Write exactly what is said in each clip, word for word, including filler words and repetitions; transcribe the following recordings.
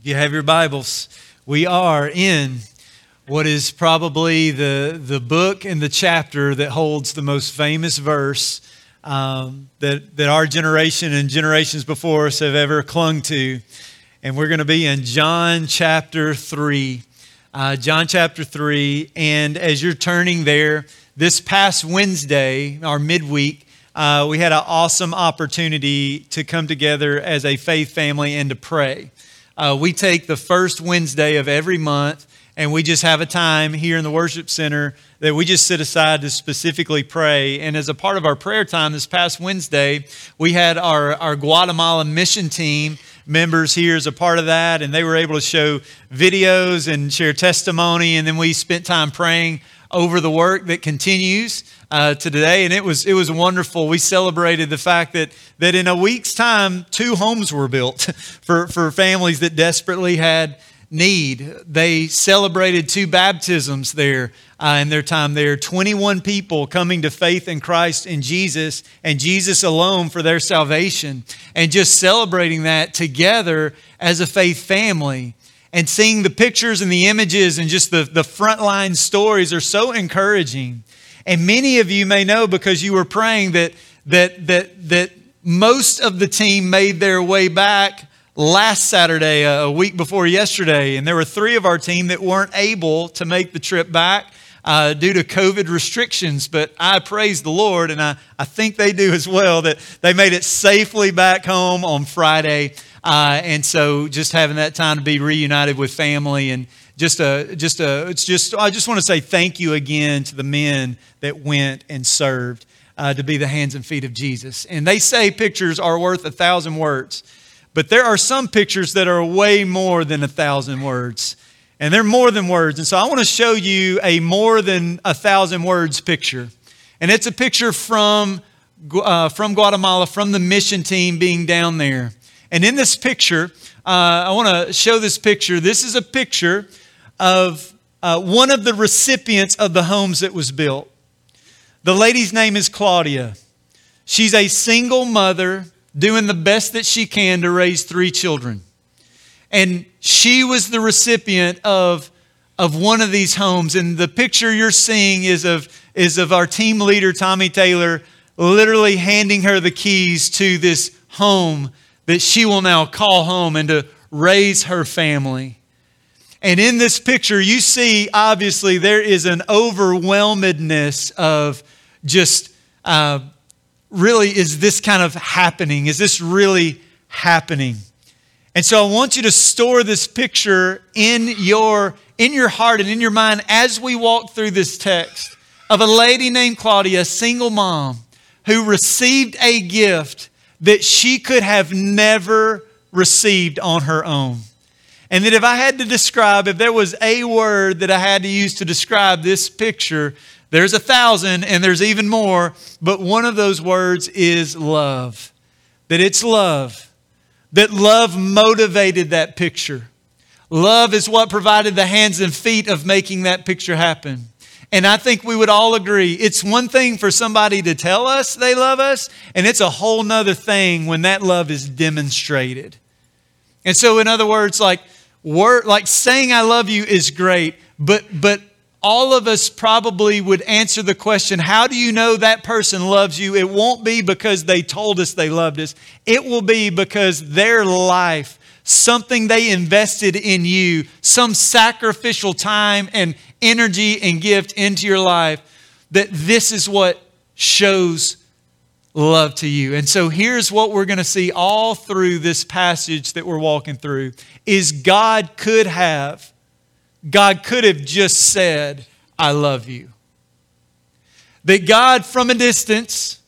If you have your Bibles, we are in what is probably the, the book and the chapter that holds the most famous verse um, that, that our generation and generations before us have ever clung to. And we're going to be in John chapter three. Uh, John chapter three. And as you're turning there, this past Wednesday, our midweek, Uh, we had an awesome opportunity to come together as a faith family and to pray. Uh, we take the first Wednesday of every month, and we just have a time here in the worship center that we just sit aside to specifically pray. And as a part of our prayer time this past Wednesday, we had our, our Guatemala mission team members here as a part of that, and they were able to show videos and share testimony, and then we spent time praying over the work that continues uh, today, and it was it was wonderful. We celebrated the fact that that in a week's time, two homes were built for, for families that desperately had need. They celebrated two baptisms there uh, in their time there. twenty-one people coming to faith in Christ and Jesus and Jesus alone for their salvation, and just celebrating that together as a faith family. And seeing the pictures and the images and just the, the frontline stories are so encouraging. And many of you may know, because you were praying, that that that that most of the team made their way back last Saturday, uh, a week before yesterday. And there were three of our team that weren't able to make the trip back uh, due to COVID restrictions. But I praise the Lord, and I, I think they do as well, that they made it safely back home on Friday. Uh, and so just having that time to be reunited with family, and just a, just a, it's just, I just want to say thank you again to the men that went and served uh, to be the hands and feet of Jesus. And they say pictures are worth a thousand words, but there are some pictures that are way more than a thousand words, and they're more than words. And so I want to show you a more than a thousand words picture. And it's a picture from, uh, from Guatemala, from the mission team being down there. And in this picture, uh, I want to show this picture. This is a picture of uh, one of the recipients of the homes that was built. The lady's name is Claudia. She's a single mother doing the best that she can to raise three children. And she was the recipient of, of one of these homes. And the picture you're seeing is of, is of our team leader, Tommy Taylor, literally handing her the keys to this home that she will now call home and to raise her family. And in this picture, you see, obviously, there is an overwhelmedness of just, uh, really, is this kind of happening? Is this really happening? And so I want you to store this picture in your, in your heart and in your mind as we walk through this text of a lady named Claudia, a single mom, who received a gift that she could have never received on her own. And that if I had to describe, if there was a word that I had to use to describe this picture, there's a thousand and there's even more, but one of those words is love. That it's love. That love motivated that picture. Love is what provided the hands and feet of making that picture happen. And I think we would all agree, it's one thing for somebody to tell us they love us, and it's a whole nother thing when that love is demonstrated. And so, in other words, like word, like saying I love you is great, but but all of us probably would answer the question, how do you know that person loves you? It won't be because they told us they loved us. It will be because their life, something they invested in you, some sacrificial time and energy and gift into your life, that this is what shows love to you. And so here's what we're going to see all through this passage that we're walking through is God could have, God could have just said, I love you. That God from a distance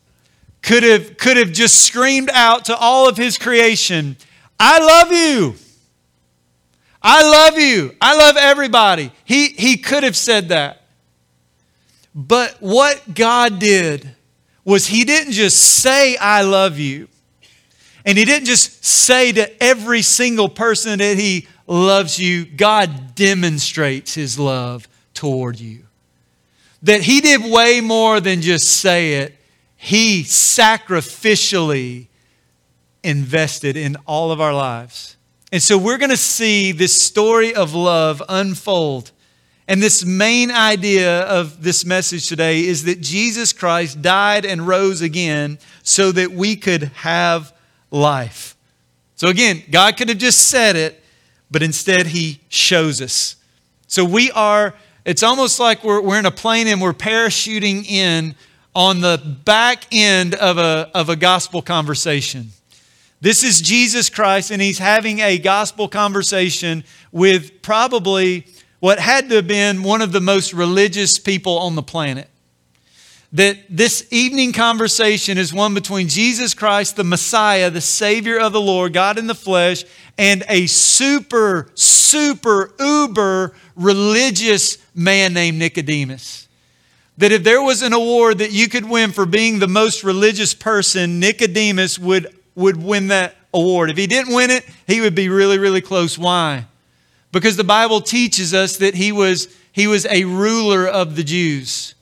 could have, could have just screamed out to all of his creation, I love you. I love you. I love everybody. He, he could have said that. But what God did was he didn't just say, I love you. And he didn't just say to every single person that he loves you. God demonstrates his love toward you. That he did way more than just say it. He sacrificially invested in all of our lives And so we're going to see this story of love unfold. And this main idea of this message today is that Jesus Christ died and rose again so that we could have life. So again, God could have just said it, but instead He shows us. So we are, it's almost like we're, we're in a plane and we're parachuting in on the back end of a, of a gospel conversation. This is Jesus Christ, and He's having a gospel conversation with probably what had to have been one of the most religious people on the planet. That this evening conversation is one between Jesus Christ, the Messiah, the Savior of the Lord, God in the flesh, and a super, super, uber religious man named Nicodemus. That if there was an award that you could win for being the most religious person, Nicodemus would would win that award. If he didn't win it, he would be really, really close. Why? Because the Bible teaches us that he was, he was a ruler of the Jews.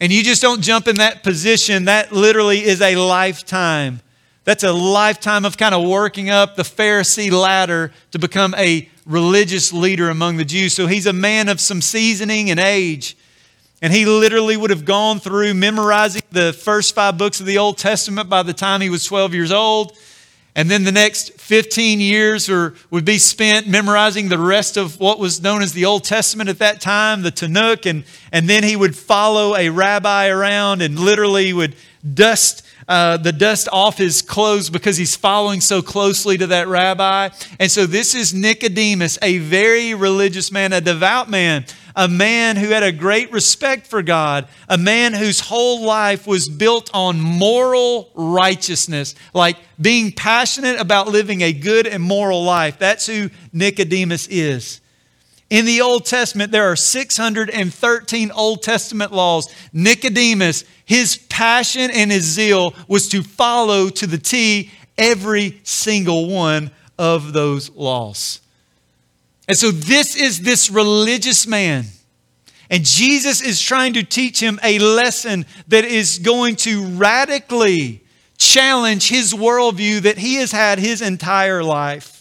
And you just don't jump in that position. That literally is a lifetime. That's a lifetime of kind of working up the Pharisee ladder to become a religious leader among the Jews. So he's a man of some seasoning and age. And he literally would have gone through memorizing the first five books of the Old Testament by the time he was twelve years old. And then the next fifteen years or would be spent memorizing the rest of what was known as the Old Testament at that time, the Tanakh. And, and then he would follow a rabbi around and literally would dust uh, the dust off his clothes because he's following so closely to that rabbi. And so this is Nicodemus, a very religious man, a devout man, a man who had a great respect for God, a man whose whole life was built on moral righteousness, like being passionate about living a good and moral life. That's who Nicodemus is. In the Old Testament, there are six hundred thirteen Old Testament laws. Nicodemus, his passion and his zeal was to follow to the T every single one of those laws. And so this is this religious man. And Jesus is trying to teach him a lesson that is going to radically challenge his worldview that he has had his entire life.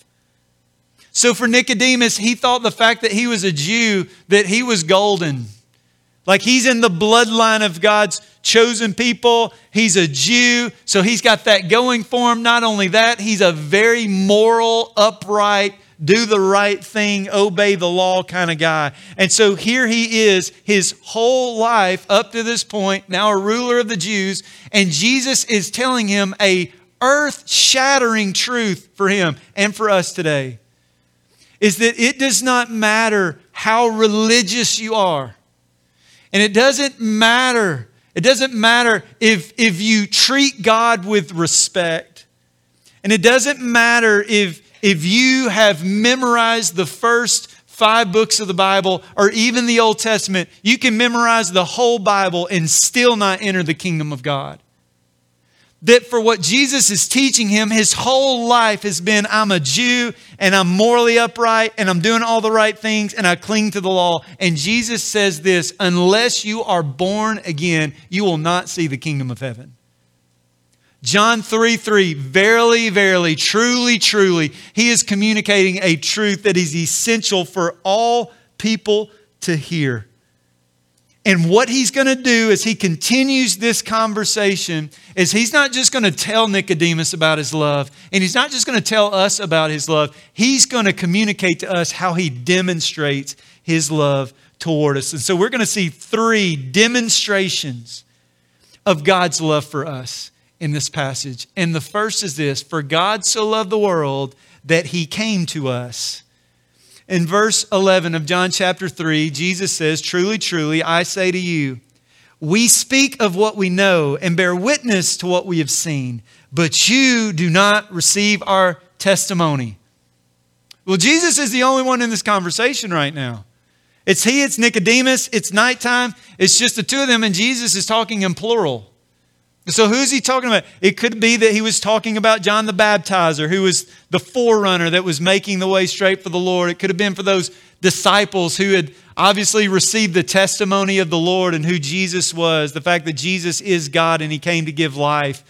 So for Nicodemus, he thought the fact that he was a Jew, that he was golden. Like he's in the bloodline of God's chosen people. He's a Jew, so he's got that going for him. Not only that, he's a very moral, upright man. Do the right thing, obey the law kind of guy. And so here he is, his whole life up to this point, now a ruler of the Jews, and Jesus is telling him a earth-shattering truth for him and for us today, is that it does not matter how religious you are. And it doesn't matter, it doesn't matter if, if you treat God with respect. And it doesn't matter if If you have memorized the first five books of the Bible or even the Old Testament, you can memorize the whole Bible and still not enter the kingdom of God. That for what Jesus is teaching him, his whole life has been, I'm a Jew and I'm morally upright and I'm doing all the right things and I cling to the law. And Jesus says this, unless you are born again, you will not see the kingdom of heaven. John three three, verily, verily, truly, truly, he is communicating a truth that is essential for all people to hear. And what he's going to do as he continues this conversation is he's not just going to tell Nicodemus about his love, and he's not just going to tell us about his love. He's going to communicate to us how he demonstrates his love toward us. And so we're going to see three demonstrations of God's love for us in this passage. And the first is this, for God so loved the world that he came to us. In verse eleven of John chapter three, Jesus says, truly, truly, I say to you, we speak of what we know and bear witness to what we have seen, but you do not receive our testimony. Well, Jesus is the only one in this conversation right now. It's he, it's Nicodemus, it's nighttime. It's just the two of them, and Jesus is talking in plural. So who's he talking about? It could be that he was talking about John the Baptizer, who was the forerunner that was making the way straight for the Lord. It could have been for those disciples who had obviously received the testimony of the Lord and who Jesus was, the fact that Jesus is God and he came to give life.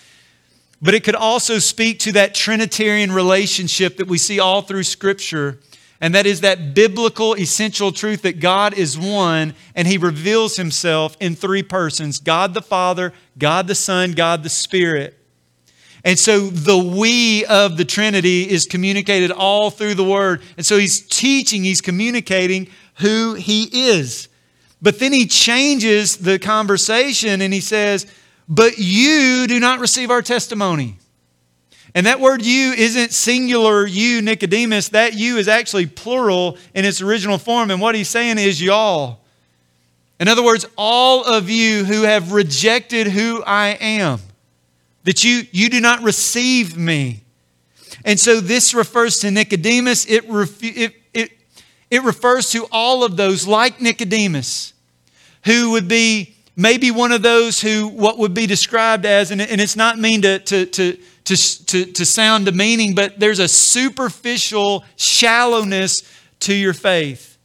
But it could also speak to that Trinitarian relationship that we see all through Scripture. And that is that biblical essential truth that God is one and He reveals Himself in three persons: God the Father, God the Son, God the Spirit. And so the we of the Trinity is communicated all through the Word. And so He's teaching, He's communicating who He is. But then He changes the conversation and He says, "But you do not receive our testimony." And that word you isn't singular you, Nicodemus. That you is actually plural in its original form. And what he's saying is y'all. In other words, all of you who have rejected who I am. That you, you do not receive me. And so this refers to Nicodemus. It, ref, it, it, it refers to all of those like Nicodemus who would be maybe one of those who what would be described as, and, and it's not mean to... to, to To, to, to sound demeaning, but there's a superficial shallowness to your faith.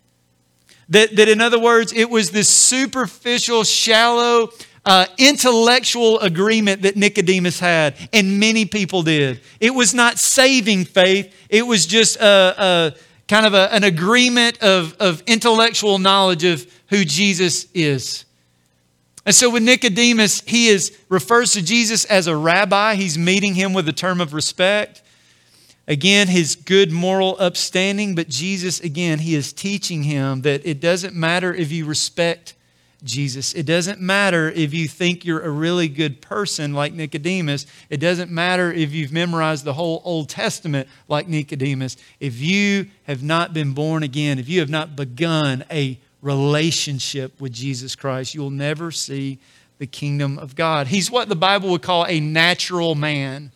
That, that in other words, it was this superficial, shallow, uh, intellectual agreement that Nicodemus had, and many people did. It was not saving faith. It was just a, a kind of a, an agreement of, of intellectual knowledge of who Jesus is. And so with Nicodemus, he is refers to Jesus as a rabbi. He's meeting him with a term of respect. Again, his good moral upstanding. But Jesus, again, he is teaching him that it doesn't matter if you respect Jesus. It doesn't matter if you think you're a really good person like Nicodemus. It doesn't matter if you've memorized the whole Old Testament like Nicodemus. If you have not been born again, if you have not begun a relationship with Jesus Christ, you'll never see the kingdom of God. He's what the Bible would call a natural man.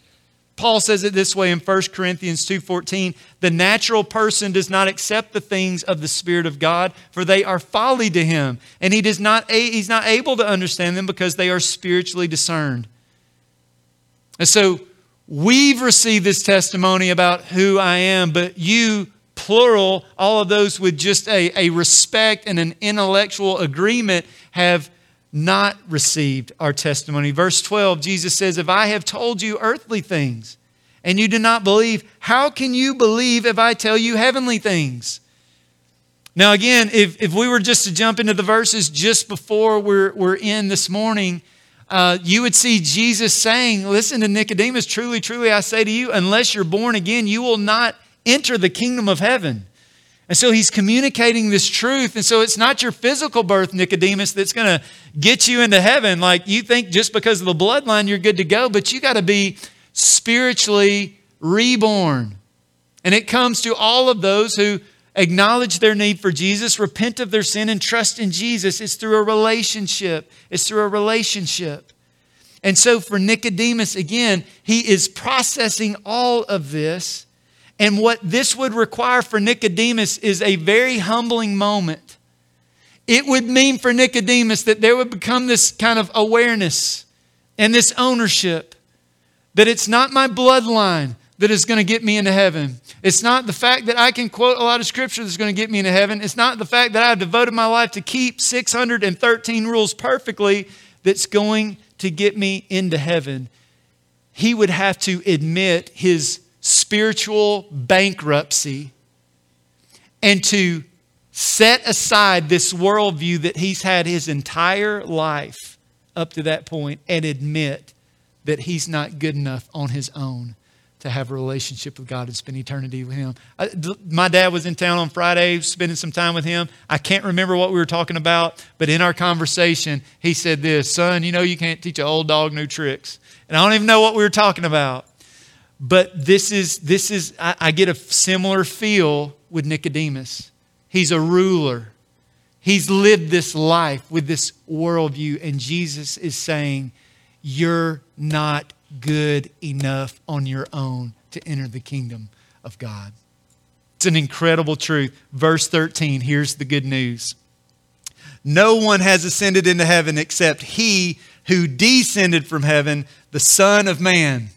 Paul says it this way in First Corinthians two fourteen, the natural person does not accept the things of the Spirit of God, for they are folly to him, and he does not he's not able to understand them because they are spiritually discerned. And so we've received this testimony about who I am, but you, plural, all of those with just a, a respect and an intellectual agreement, have not received our testimony. Verse twelve, Jesus says, if I have told you earthly things and you do not believe, how can you believe if I tell you heavenly things? Now again, if, if we were just to jump into the verses just before we're, we're in this morning, Uh, you would see Jesus saying, listen to Nicodemus, truly, truly, I say to you, unless you're born again, you will not enter the kingdom of heaven. And so he's communicating this truth. And so it's not your physical birth, Nicodemus, that's going to get you into heaven. Like you think just because of the bloodline, you're good to go, but you got to be spiritually reborn. And it comes to all of those who acknowledge their need for Jesus, repent of their sin, and trust in Jesus. It's through a relationship. It's through a relationship. And so for Nicodemus, again, he is processing all of this. And what this would require for Nicodemus is a very humbling moment. It would mean for Nicodemus that there would become this kind of awareness and this ownership that it's not my bloodline that is going to get me into heaven. It's not the fact that I can quote a lot of scripture that's going to get me into heaven. It's not the fact that I've devoted my life to keep six hundred thirteen rules perfectly that's going to get me into heaven. He would have to admit his spiritual bankruptcy and to set aside this worldview that he's had his entire life up to that point and admit that he's not good enough on his own to have a relationship with God and spend eternity with Him. I, my dad was in town on Friday, spending some time with him. I can't remember what we were talking about, but in our conversation, he said this, son, you know, you can't teach an old dog new tricks. And I don't even know what we were talking about. But this is, this is I, I get a similar feel with Nicodemus. He's a ruler. He's lived this life with this worldview. And Jesus is saying, you're not good enough on your own to enter the kingdom of God. It's an incredible truth. Verse thirteen, here's the good news. No one has ascended into heaven except He who descended from heaven, the Son of Man.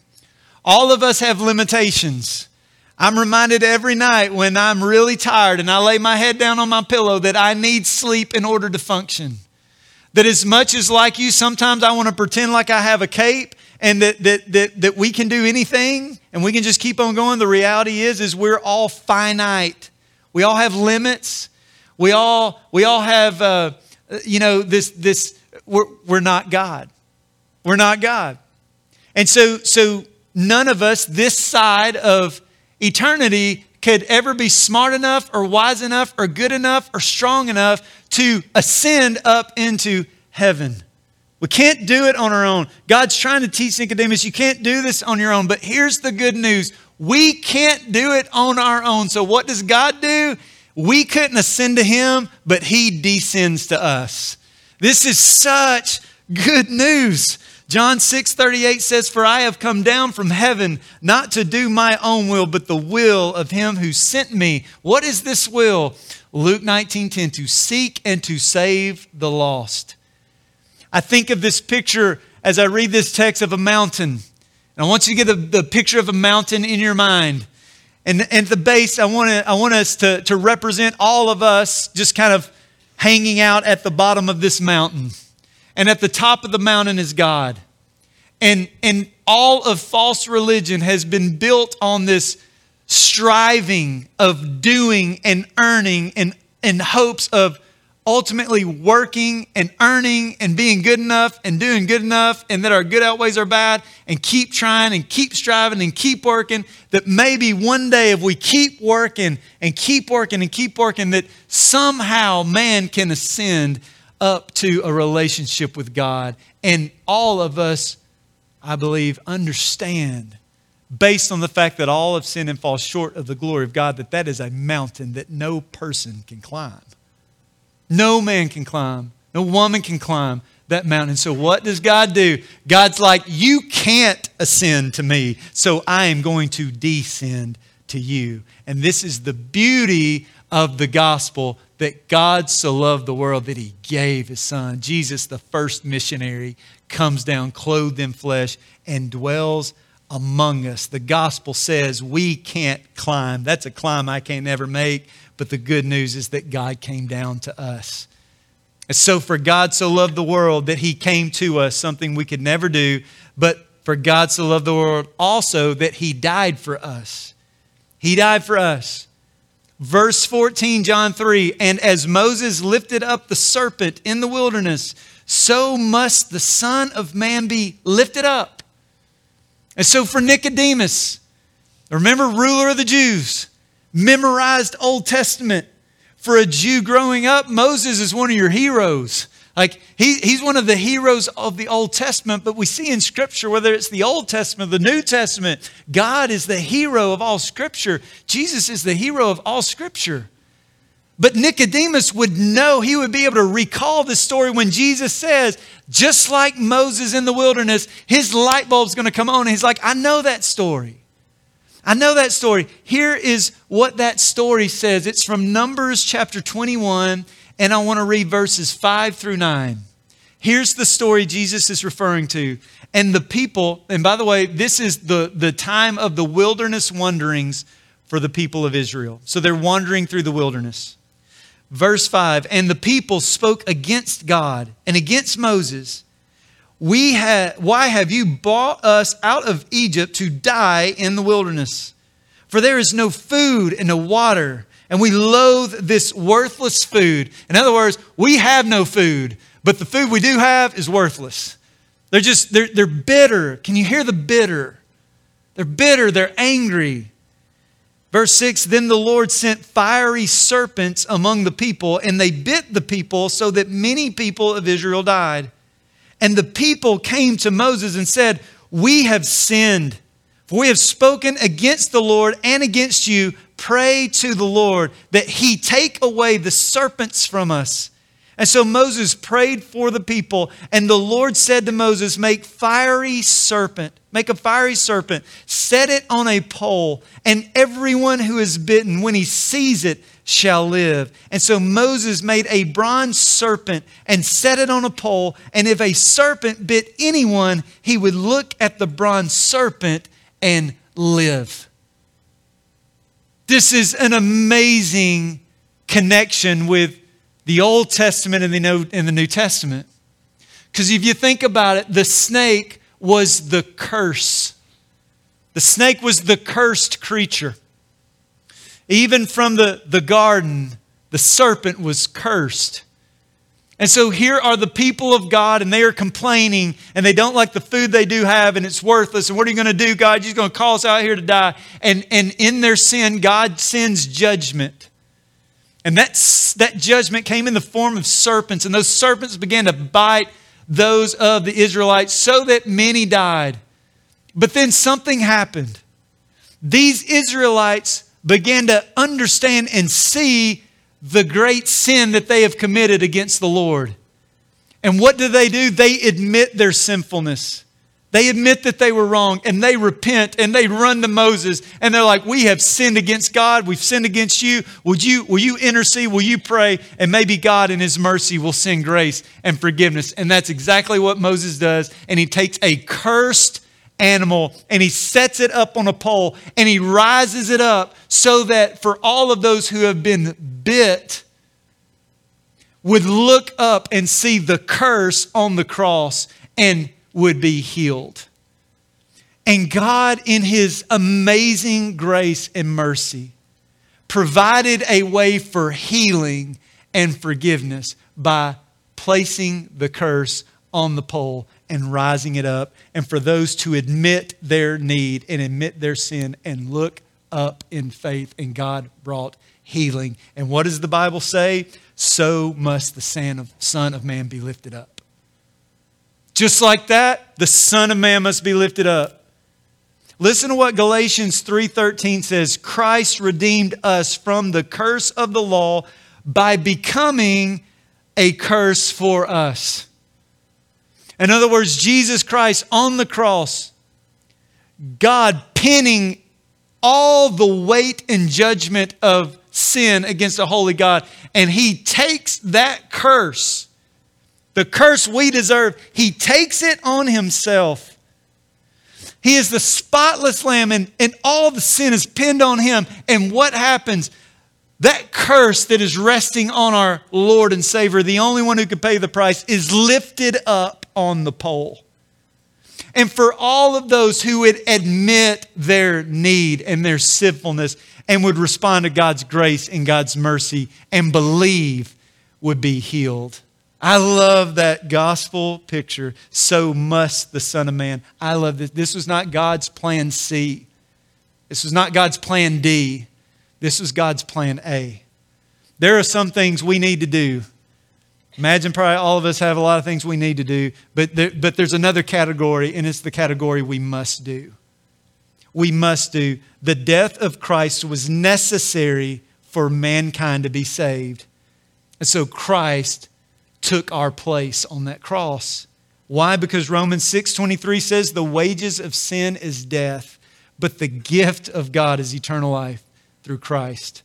All of us have limitations. I'm reminded every night when I'm really tired and I lay my head down on my pillow that I need sleep in order to function. That as much as like you, sometimes I want to pretend like I have a cape and that that that that we can do anything and we can just keep on going. The reality is, is we're all finite. We all have limits. We all we all have uh, you know this this we're we're not God. We're not God. And so so none of us this side of eternity could ever be smart enough or wise enough or good enough or strong enough to ascend up into heaven. We can't do it on our own. God's trying to teach Nicodemus, you can't do this on your own. But here's the good news. We can't do it on our own. So what does God do? We couldn't ascend to him, but he descends to us. This is such good news. John six thirty-eight says, "For I have come down from heaven, not to do my own will, but the will of him who sent me." What is this will? Luke nineteen ten, to seek and to save the lost. I think of this picture as I read this text of a mountain. And I want you to get the, the picture of a mountain in your mind. And, and at the base, I want to, I want us to, to represent all of us just kind of hanging out at the bottom of this mountain. And at the top of the mountain is God. And, and all of false religion has been built on this striving of doing and earning and in hopes of ultimately working and earning and being good enough and doing good enough, and that our good outweighs our bad, and keep trying and keep striving and keep working, that maybe one day if we keep working and keep working and keep working, that somehow man can ascend up to a relationship with God. And all of us, I believe, understand, based on the fact that all have sinned and fall short of the glory of God, that that is a mountain that no person can climb. No man can climb. No woman can climb that mountain. So what does God do? God's like, you can't ascend to me, so I am going to descend to you. And this is the beauty of the gospel, that God so loved the world that he gave his son. Jesus, the first missionary, comes down, clothed in flesh, and dwells among us. The gospel says we can't climb. That's a climb I can't ever make. But the good news is that God came down to us. And so for God so loved the world that he came to us, something we could never do. But for God so loved the world also that he died for us. He died for us. Verse fourteen, John three, "And as Moses lifted up the serpent in the wilderness, so must the Son of Man be lifted up." And so for Nicodemus, remember, ruler of the Jews, memorized Old Testament. For a Jew growing up, Moses is one of your heroes. Like he, he's one of the heroes of the Old Testament, but we see in Scripture, whether it's the Old Testament, the New Testament, God is the hero of all Scripture. Jesus is the hero of all Scripture. But Nicodemus would know, he would be able to recall this story when Jesus says, just like Moses in the wilderness, his light bulb's going to come on. And he's like, I know that story. I know that story. Here is what that story says. It's from Numbers chapter twenty-one, and I want to read verses five through nine. Here's the story Jesus is referring to. And the people, and by the way, this is the, the time of the wilderness wanderings for the people of Israel. So they're wandering through the wilderness. Verse five, "And the people spoke against God and against Moses. We ha- why have you brought us out of Egypt to die in the wilderness? For there is no food and no water, and we loathe this worthless food." In other words, we have no food, but the food we do have is worthless. They're just, they're, they're bitter. Can you hear the bitter? They're bitter, they're angry. Verse six, "Then the Lord sent fiery serpents among the people, and they bit the people so that many people of Israel died. And the people came to Moses and said, 'We have sinned, for we have spoken against the Lord and against you. Pray to the Lord that he take away the serpents from us.' And so Moses prayed for the people, and the Lord said to Moses, make fiery serpent, make a fiery serpent, set it on a pole, and everyone who is bitten, when he sees it, shall live. And so Moses made a bronze serpent and set it on a pole, and if a serpent bit anyone, he would look at the bronze serpent and live." This is an amazing connection with the Old Testament and the New Testament. Because if you think about it, the snake was the curse. The snake was the cursed creature. Even from the, the garden, the serpent was cursed. And so here are the people of God, and they are complaining, and they don't like the food they do have, and it's worthless. And what are you going to do, God? You're going to call us out here to die. And, and in their sin, God sends judgment. And that's, that judgment came in the form of serpents, and those serpents began to bite those of the Israelites so that many died. But then something happened. These Israelites began to understand and see the great sin that they have committed against the Lord. And what do they do? They admit their sinfulness. They admit that they were wrong, and they repent, and they run to Moses, and they're like, we have sinned against God. We've sinned against you. Would you, will you intercede? Will you pray? And maybe God in his mercy will send grace and forgiveness. And that's exactly what Moses does. And he takes a cursed animal and he sets it up on a pole and he rises it up so that for all of those who have been bit would look up and see the curse on the cross and would be healed. And God in his amazing grace and mercy provided a way for healing and forgiveness by placing the curse on the pole and rising it up, and for those to admit their need and admit their sin and look up in faith. And God brought healing. And what does the Bible say? So must the Son of Man be lifted up. Just like that, the Son of Man must be lifted up. Listen to what Galatians three thirteen says. Christ redeemed us from the curse of the law by becoming a curse for us. In other words, Jesus Christ on the cross, God pinning all the weight and judgment of sin against the holy God. And he takes that curse, the curse we deserve, he takes it on himself. He is the spotless lamb, and, and all the sin is pinned on him. And what happens? That curse that is resting on our Lord and Savior, the only one who could pay the price, is lifted up on the pole. And for all of those who would admit their need and their sinfulness and would respond to God's grace and God's mercy and believe, would be healed. I love that gospel picture. So must the Son of Man. I love this. This was not God's plan C. This was not God's plan D. This is God's plan A. There are some things we need to do. Imagine probably all of us have a lot of things we need to do, but there, but there's another category, and it's the category we must do. We must do. The death of Christ was necessary for mankind to be saved. And so Christ took our place on that cross. Why? Because Romans six twenty-three says the wages of sin is death, but the gift of God is eternal life through Christ.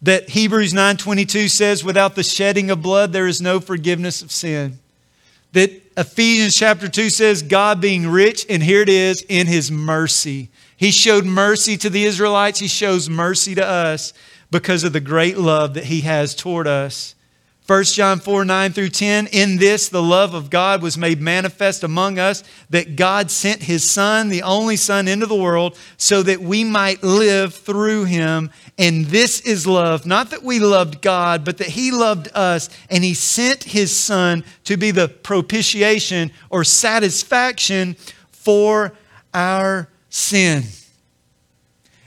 That Hebrews nine twenty-two says, without the shedding of blood, there is no forgiveness of sin. That Ephesians chapter two says, God being rich, and here it is, in his mercy. He showed mercy to the Israelites. He shows mercy to us because of the great love that he has toward us. First John four, nine through ten, in this, the love of God was made manifest among us, that God sent his Son, the only Son, into the world so that we might live through him. And this is love, not that we loved God, but that he loved us and he sent his Son to be the propitiation or satisfaction for our sin.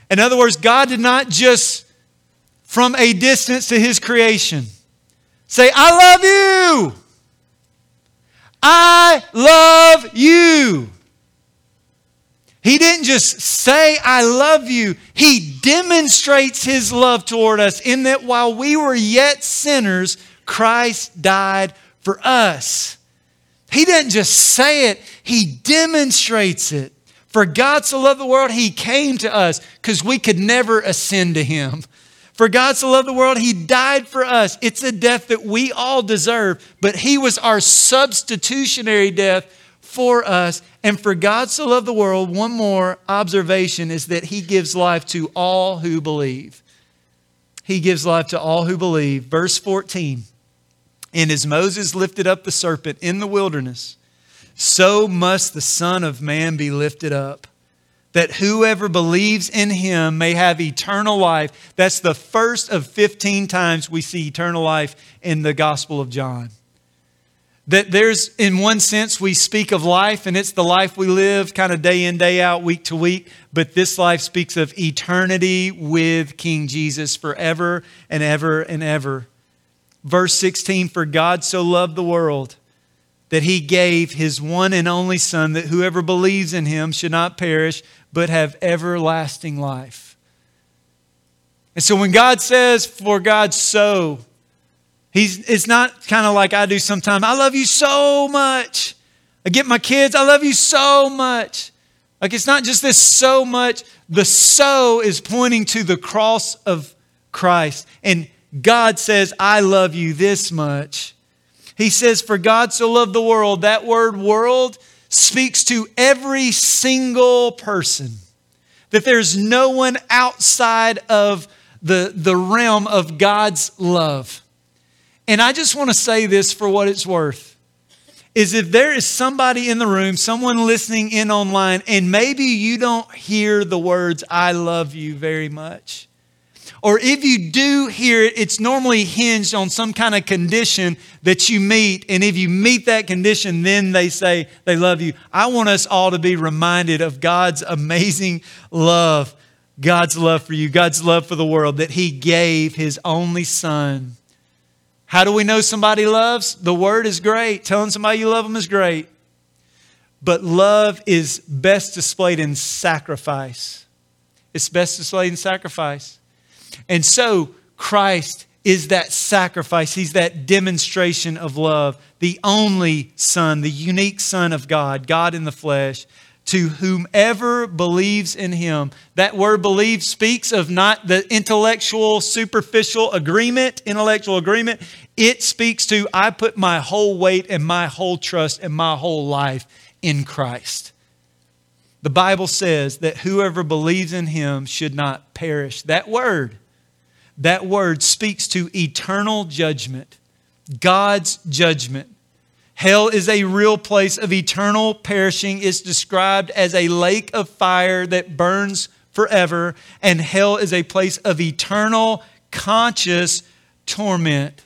In other words, God did not just from a distance to his creation say, I love you. I love you. He didn't just say, I love you. He demonstrates his love toward us in that while we were yet sinners, Christ died for us. He doesn't just say it. He demonstrates it. For God so loved the world, he came to us because we could never ascend to him. For God so loved the world, he died for us. It's a death that we all deserve, but he was our substitutionary death for us. And for God so loved the world, one more observation is that he gives life to all who believe. He gives life to all who believe. Verse fourteen, and as Moses lifted up the serpent in the wilderness, so must the Son of Man be lifted up, that whoever believes in him may have eternal life. That's the first of fifteen times we see eternal life in the Gospel of John. That there's, in one sense, we speak of life, and it's the life we live kind of day in, day out, week to week. But this life speaks of eternity with King Jesus forever and ever and ever. Verse sixteen, for God so loved the world that he gave his one and only Son, that whoever believes in him should not perish, but have everlasting life. And so when God says, for God so, He's, it's not kind of like I do sometimes. I love you so much. I get my kids. I love you so much. Like, it's not just this so much. The so is pointing to the cross of Christ. And God says, I love you this much. He says, for God so loved the world. That word world speaks to every single person. That there's no one outside of the, the realm of God's love. And I just want to say this for what it's worth, is if there is somebody in the room, someone listening in online, and maybe you don't hear the words, I love you very much. Or if you do hear it, it's normally hinged on some kind of condition that you meet. And if you meet that condition, then they say they love you. I want us all to be reminded of God's amazing love, God's love for you, God's love for the world, that he gave his only Son. How do we know somebody loves? The word is great. Telling somebody you love them is great. But love is best displayed in sacrifice. It's best displayed in sacrifice. And so Christ is that sacrifice. He's that demonstration of love. The only Son, the unique Son of God, God in the flesh, to whomever believes in him. That word believe speaks of not the intellectual, superficial agreement, intellectual agreement. It speaks to, I put my whole weight and my whole trust and my whole life in Christ. The Bible says that whoever believes in him should not perish. That word, that word speaks to eternal judgment, God's judgment. Hell is a real place of eternal perishing. It's described as a lake of fire that burns forever. And hell is a place of eternal conscious torment.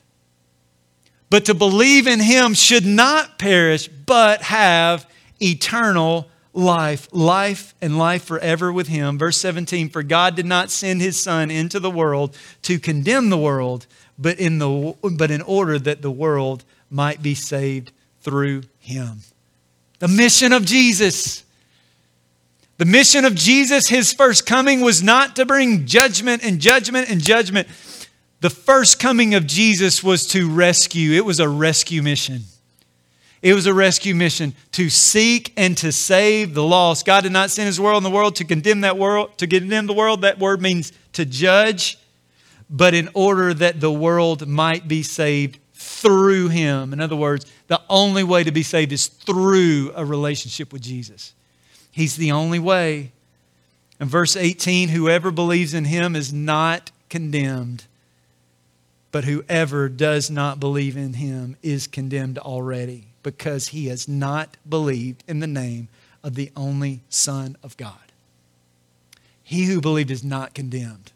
But to believe in him should not perish, but have eternal life. Life and life forever with him. Verse seventeen, for God did not send his Son into the world to condemn the world, but in, the, but in order that the world might be saved through him. The mission of Jesus. The mission of Jesus, his first coming, was not to bring judgment and judgment and judgment. The first coming of Jesus was to rescue. It was a rescue mission. It was a rescue mission to seek and to save the lost. God did not send his world in the world to condemn that world, to condemn the world. That word means to judge, but in order that the world might be saved through him. In other words, the only way to be saved is through a relationship with Jesus. He's the only way. In verse eighteen, whoever believes in him is not condemned, but whoever does not believe in him is condemned already, because he has not believed in the name of the only Son of God. He who believed is not condemned.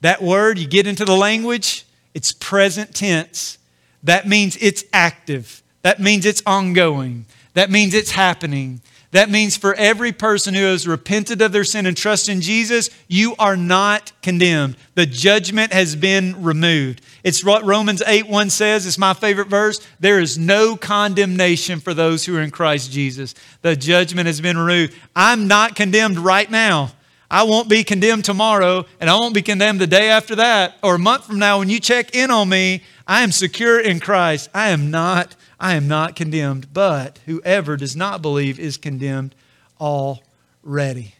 That word, you get into the language, it's present tense. That means it's active. That means it's ongoing. That means it's happening. That means for every person who has repented of their sin and trusted in Jesus, you are not condemned. The judgment has been removed. It's what Romans eight one says. It's my favorite verse. There is no condemnation for those who are in Christ Jesus. The judgment has been removed. I'm not condemned right now. I won't be condemned tomorrow, and I won't be condemned the day after that, or a month from now when you check in on me. I am secure in Christ. I am not, I am not condemned, but whoever does not believe is condemned already.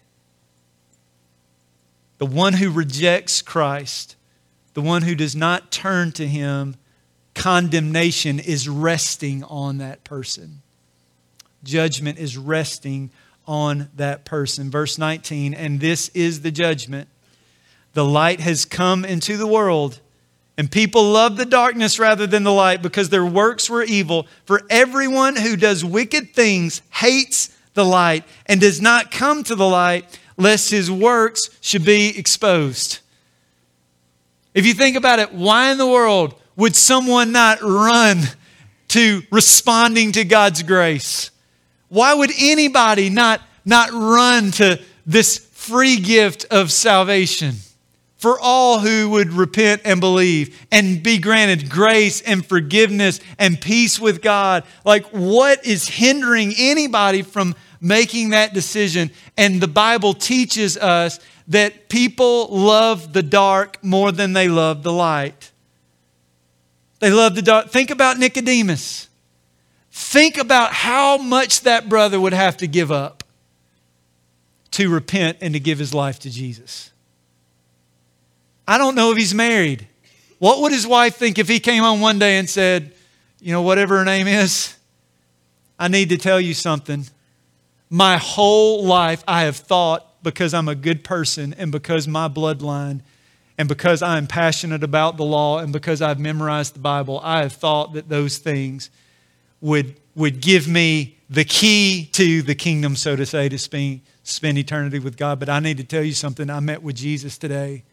The one who rejects Christ, the one who does not turn to him, condemnation is resting on that person. Judgment is resting on that person. Verse nineteen, and this is the judgment. The light has come into the world, And people loved the darkness rather than the light because their works were evil. For everyone who does wicked things hates the light and does not come to the light, lest his works should be exposed. If you think about it, why in the world would someone not run to responding to God's grace? Why would anybody not, not run to this free gift of salvation? For all who would repent and believe and be granted grace and forgiveness and peace with God. Like, what is hindering anybody from making that decision? And the Bible teaches us that people love the dark more than they love the light. They love the dark. Think about Nicodemus. Think about how much that brother would have to give up to repent and to give his life to Jesus. I don't know if he's married. What would his wife think if he came home one day and said, you know, whatever her name is, I need to tell you something. My whole life I have thought, because I'm a good person and because my bloodline and because I am passionate about the law and because I've memorized the Bible, I have thought that those things would, would give me the key to the kingdom, so to say, to spend, spend eternity with God. But I need to tell you something. I met with Jesus today.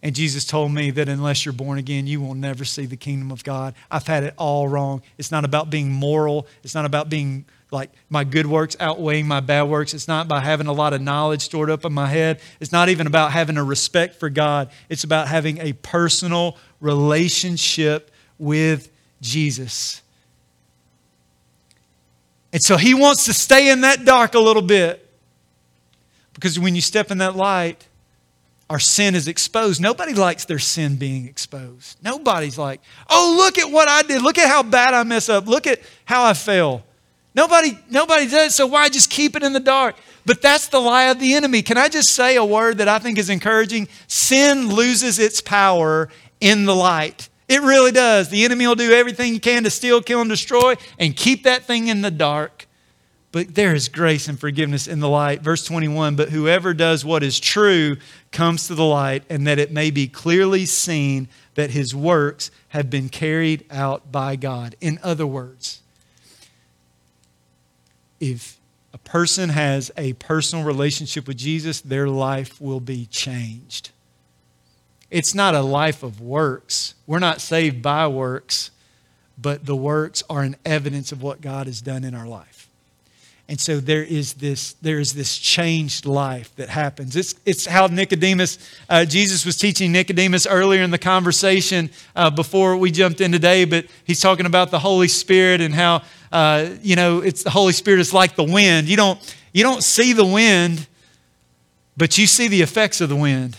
And Jesus told me that unless you're born again, you will never see the kingdom of God. I've had it all wrong. It's not about being moral. It's not about being like my good works outweighing my bad works. It's not by having a lot of knowledge stored up in my head. It's not even about having a respect for God. It's about having a personal relationship with Jesus. And so he wants to stay in that dark a little bit. Because when you step in that light, our sin is exposed. Nobody likes their sin being exposed. Nobody's like, oh, look at what I did. Look at how bad I mess up. Look at how I fail. Nobody, nobody does, so why just keep it in the dark? But that's the lie of the enemy. Can I just say a word that I think is encouraging? Sin loses its power in the light. It really does. The enemy will do everything he can to steal, kill, and destroy and keep that thing in the dark. But there is grace and forgiveness in the light. Verse twenty-one, but whoever does what is true comes to the light, and that it may be clearly seen that his works have been carried out by God. In other words, if a person has a personal relationship with Jesus, their life will be changed. It's not a life of works. We're not saved by works, but the works are an evidence of what God has done in our life. And so there is this there is this changed life that happens. It's it's how Nicodemus, uh, Jesus was teaching Nicodemus earlier in the conversation uh, before we jumped in today. But he's talking about the Holy Spirit and how uh, you know it's the Holy Spirit is like the wind. You don't you don't see the wind, but you see the effects of the wind.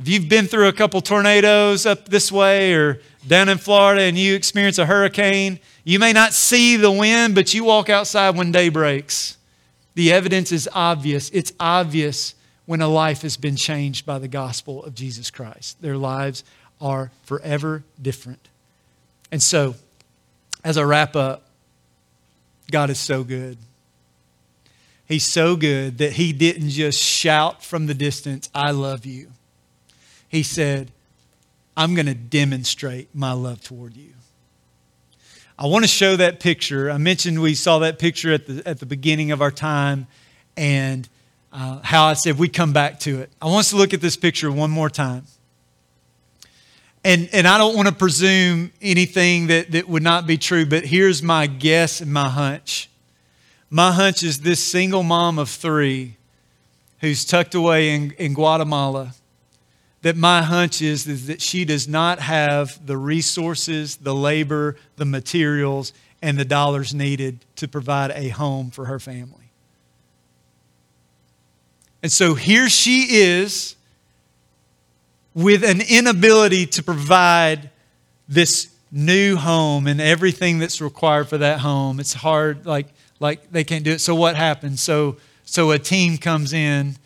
If you've been through a couple tornadoes up this way or down in Florida and you experience a hurricane, you may not see the wind, but you walk outside when day breaks. The evidence is obvious. It's obvious when a life has been changed by the gospel of Jesus Christ. Their lives are forever different. And so, as I wrap up, God is so good. He's so good that he didn't just shout from the distance, I love you. He said, I'm going to demonstrate my love toward you. I want to show that picture. I mentioned we saw that picture at the at the beginning of our time and uh, how I said we come back to it. I want us to look at this picture one more time. And and I don't want to presume anything that, that would not be true, but here's my guess and my hunch. My hunch is this single mom of three who's tucked away in, in Guatemala, that my hunch is, is that she does not have the resources, the labor, the materials, and the dollars needed to provide a home for her family. And so here she is with an inability to provide this new home and everything that's required for that home. It's hard, like, like they can't do it. So what happens? So, so a team comes in,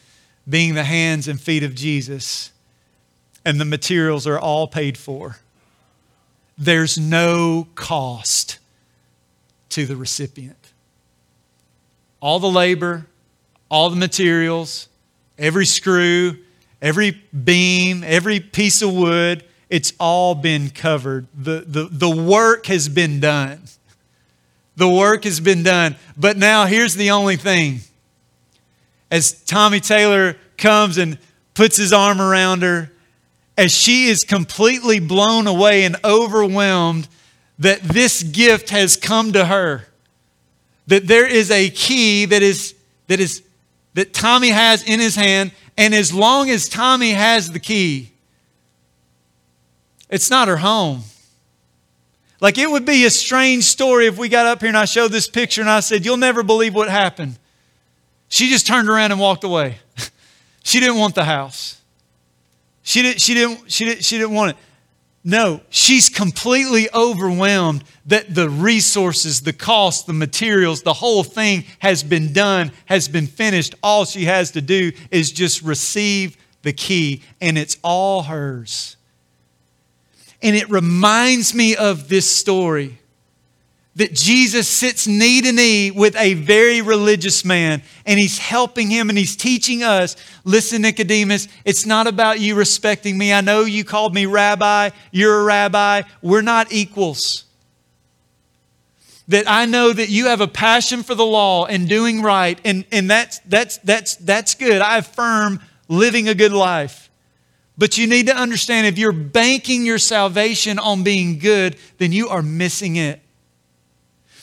being the hands and feet of Jesus, and the materials are all paid for. There's no cost to the recipient. All the labor, all the materials, every screw, every beam, every piece of wood, It's all been covered. The, the, the work has been done. The work has been done. But now here's the only thing. As Tommy Taylor comes and puts his arm around her, as she is completely blown away and overwhelmed that this gift has come to her, that there is a key that is that is that Tommy has in his hand, and as long as Tommy has the key, it's not her home. Like, it would be a strange story if we got up here and I showed this picture and I said, "You'll never believe what happened. She just turned around and walked away. She didn't want the house. She didn't, she didn't, she didn't, she didn't want it." No, she's completely overwhelmed that the resources, the cost, the materials, the whole thing has been done, has been finished. All she has to do is just receive the key, and it's all hers. And it reminds me of this story that Jesus sits knee to knee with a very religious man, and he's helping him and he's teaching us, "Listen, Nicodemus, it's not about you respecting me. I know you called me rabbi. You're a rabbi. We're not equals. That I know that you have a passion for the law and doing right, and, and that's, that's, that's, that's good. I affirm living a good life. But you need to understand, if you're banking your salvation on being good, then you are missing it.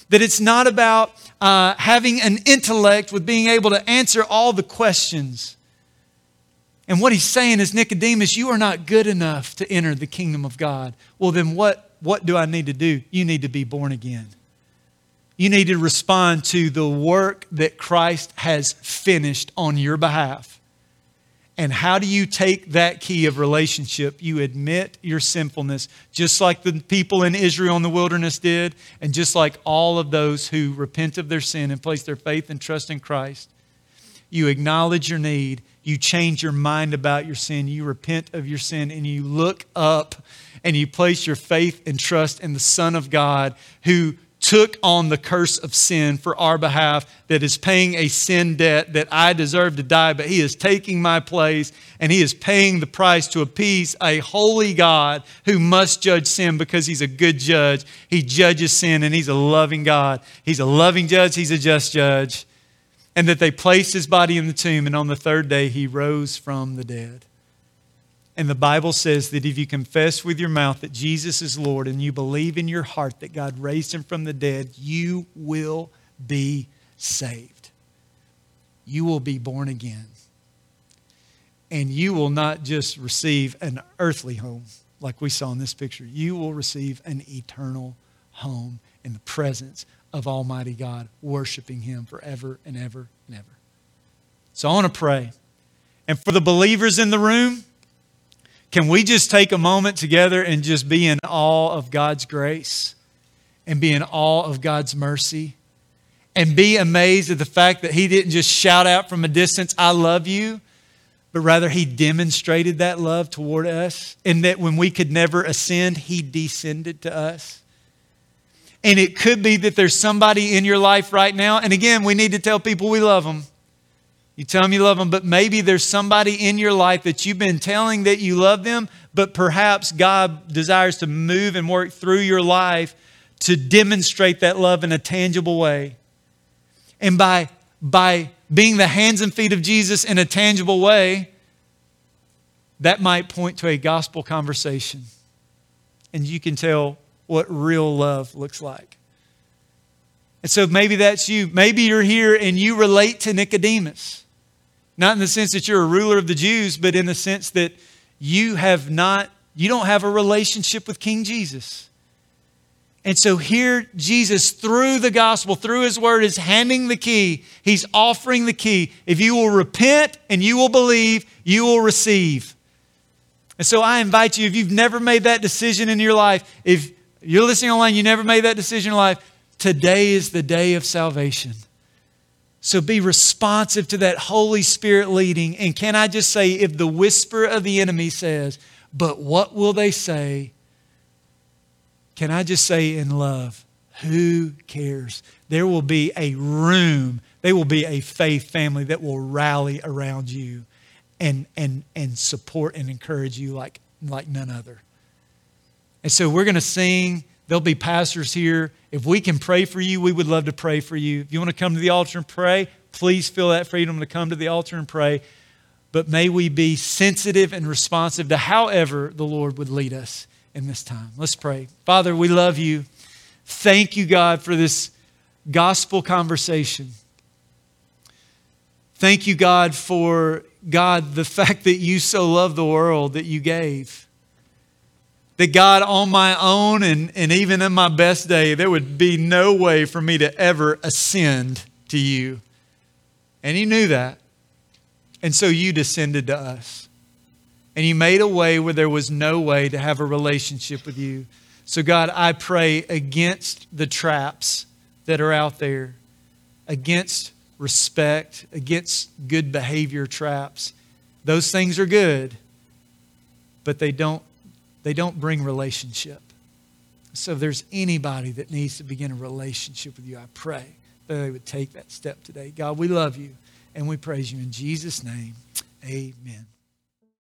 That it's not about uh, having an intellect with being able to answer all the questions." And what he's saying is, "Nicodemus, you are not good enough to enter the kingdom of God." Well, then what, what do I need to do? You need to be born again. You need to respond to the work that Christ has finished on your behalf. And how do you take that key of relationship? You admit your sinfulness, just like the people in Israel in the wilderness did, and just like all of those who repent of their sin and place their faith and trust in Christ. You acknowledge your need. You change your mind about your sin. You repent of your sin, and you look up and you place your faith and trust in the Son of God, who took on the curse of sin for our behalf, that is paying a sin debt that I deserve to die, but he is taking my place, and he is paying the price to appease a holy God who must judge sin because he's a good judge. He judges sin, and he's a loving God. He's a loving judge. He's a just judge. And that they placed his body in the tomb, and on the third day he rose from the dead. And the Bible says that if you confess with your mouth that Jesus is Lord and you believe in your heart that God raised him from the dead, you will be saved. You will be born again. And you will not just receive an earthly home like we saw in this picture. You will receive an eternal home in the presence of Almighty God, worshiping him forever and ever and ever. So I want to pray. And for the believers in the room, can we just take a moment together and just be in awe of God's grace and be in awe of God's mercy and be amazed at the fact that he didn't just shout out from a distance, "I love you," but rather he demonstrated that love toward us, and that when we could never ascend, he descended to us. And it could be that there's somebody in your life right now. And again, we need to tell people we love them. You tell them you love them, but maybe there's somebody in your life that you've been telling that you love them, but perhaps God desires to move and work through your life to demonstrate that love in a tangible way. And by, by being the hands and feet of Jesus in a tangible way, that might point to a gospel conversation. And you can tell what real love looks like. And so maybe that's you. Maybe you're here and you relate to Nicodemus. Not in the sense that you're a ruler of the Jews, but in the sense that you have not, you don't have a relationship with King Jesus. And so here Jesus, through the gospel, through his word, is handing the key. He's offering the key. If you will repent and you will believe, you will receive. And so I invite you, if you've never made that decision in your life, if you're listening online, you never made that decision in your life, today is the day of salvation. So be responsive to that Holy Spirit leading. And can I just say, if the whisper of the enemy says, "But what will they say?" Can I just say in love, who cares? There will be a room. There will be a faith family that will rally around you and, and, and support and encourage you like, like none other. And so we're going to sing. There'll be pastors here. If we can pray for you, we would love to pray for you. If you want to come to the altar and pray, please feel that freedom to come to the altar and pray. But may we be sensitive and responsive to however the Lord would lead us in this time. Let's pray. Father, we love you. Thank you, God, for this gospel conversation. Thank you, God, for, God, the fact that you so love the world that you gave. That, God, on my own and, and even in my best day, there would be no way for me to ever ascend to you. And you knew that. And so you descended to us. And you made a way where there was no way to have a relationship with you. So, God, I pray against the traps that are out there, against respect, against good behavior traps. Those things are good, but they don't they don't bring relationship. So if there's anybody that needs to begin a relationship with you, I pray that they would take that step today. God, we love you and we praise you in Jesus' name. Amen.